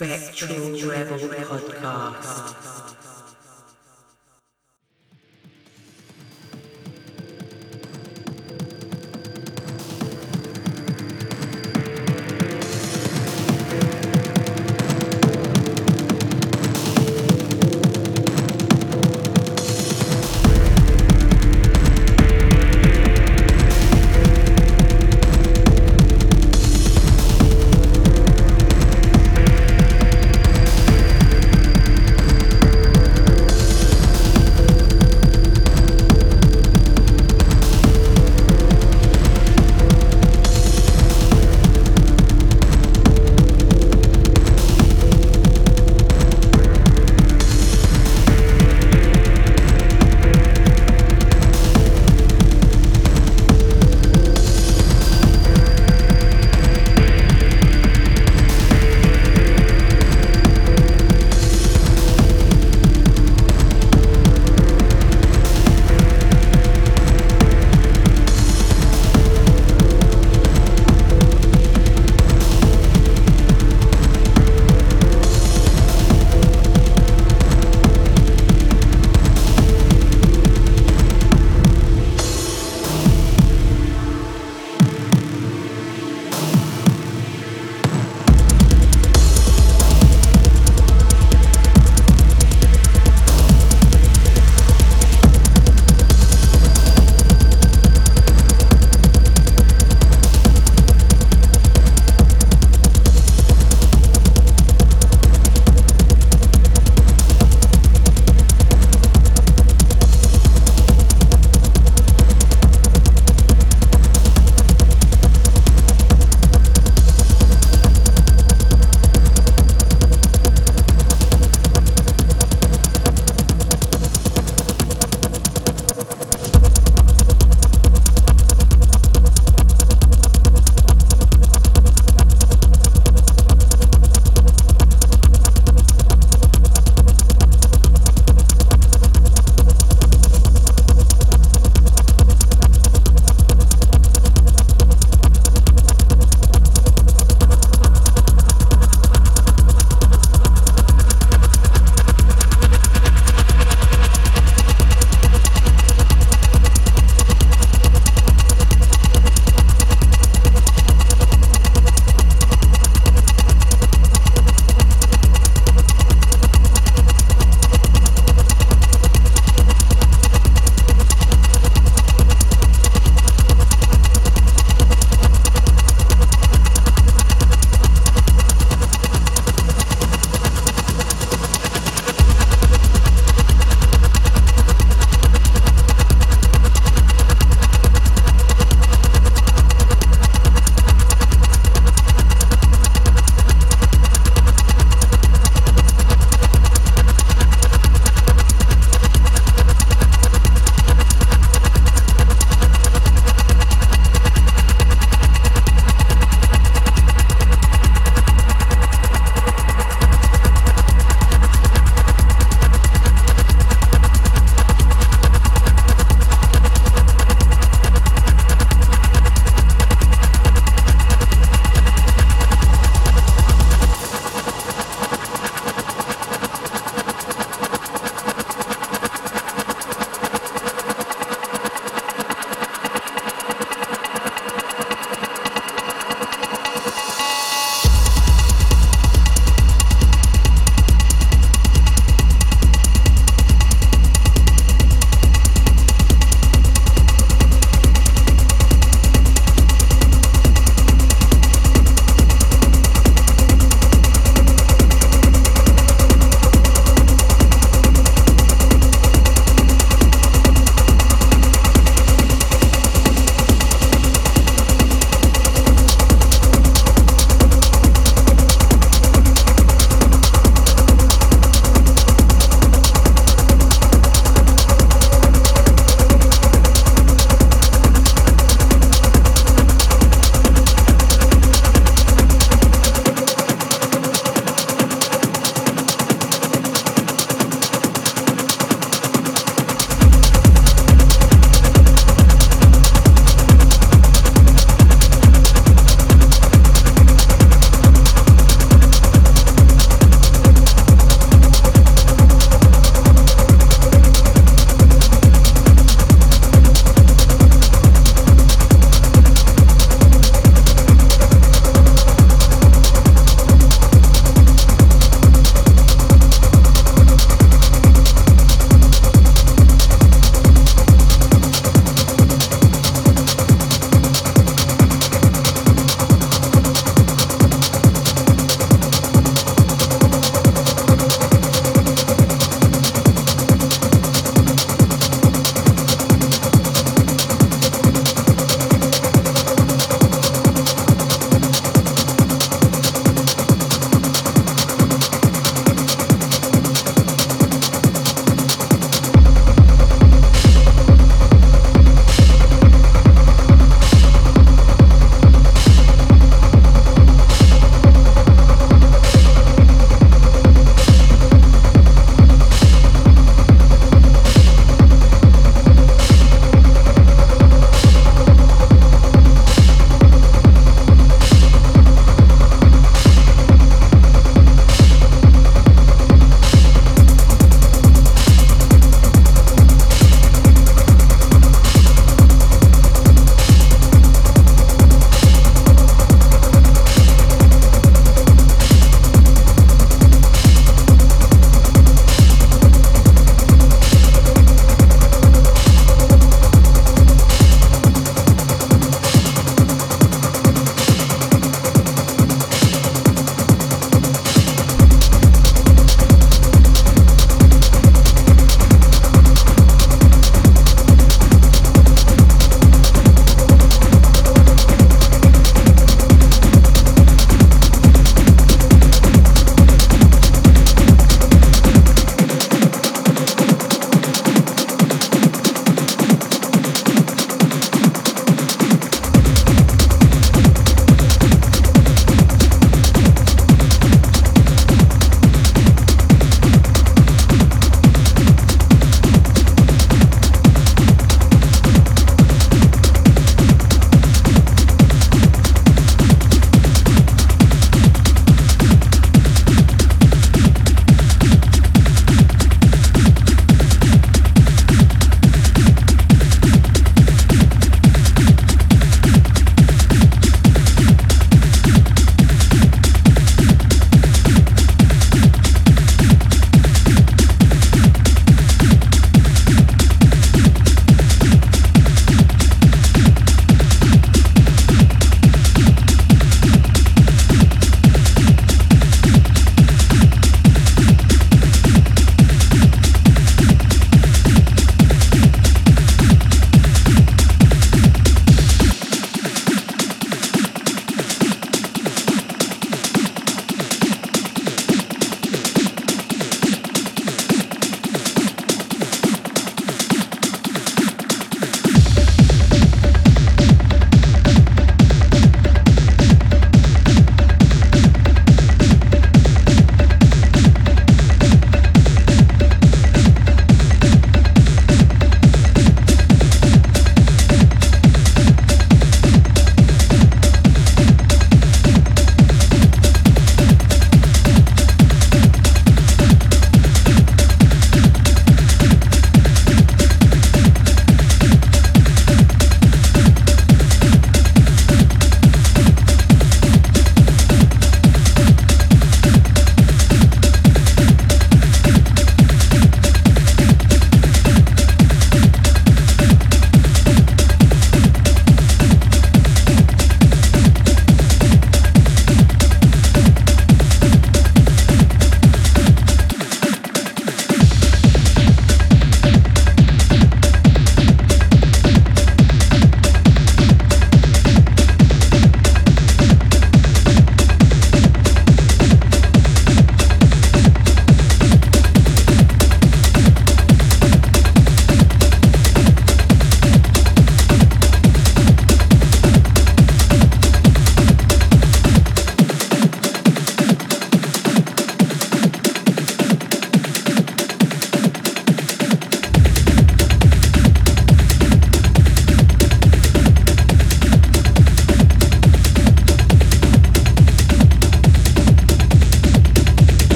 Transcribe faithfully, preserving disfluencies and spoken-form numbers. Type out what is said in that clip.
Spectral Revolt Podcast.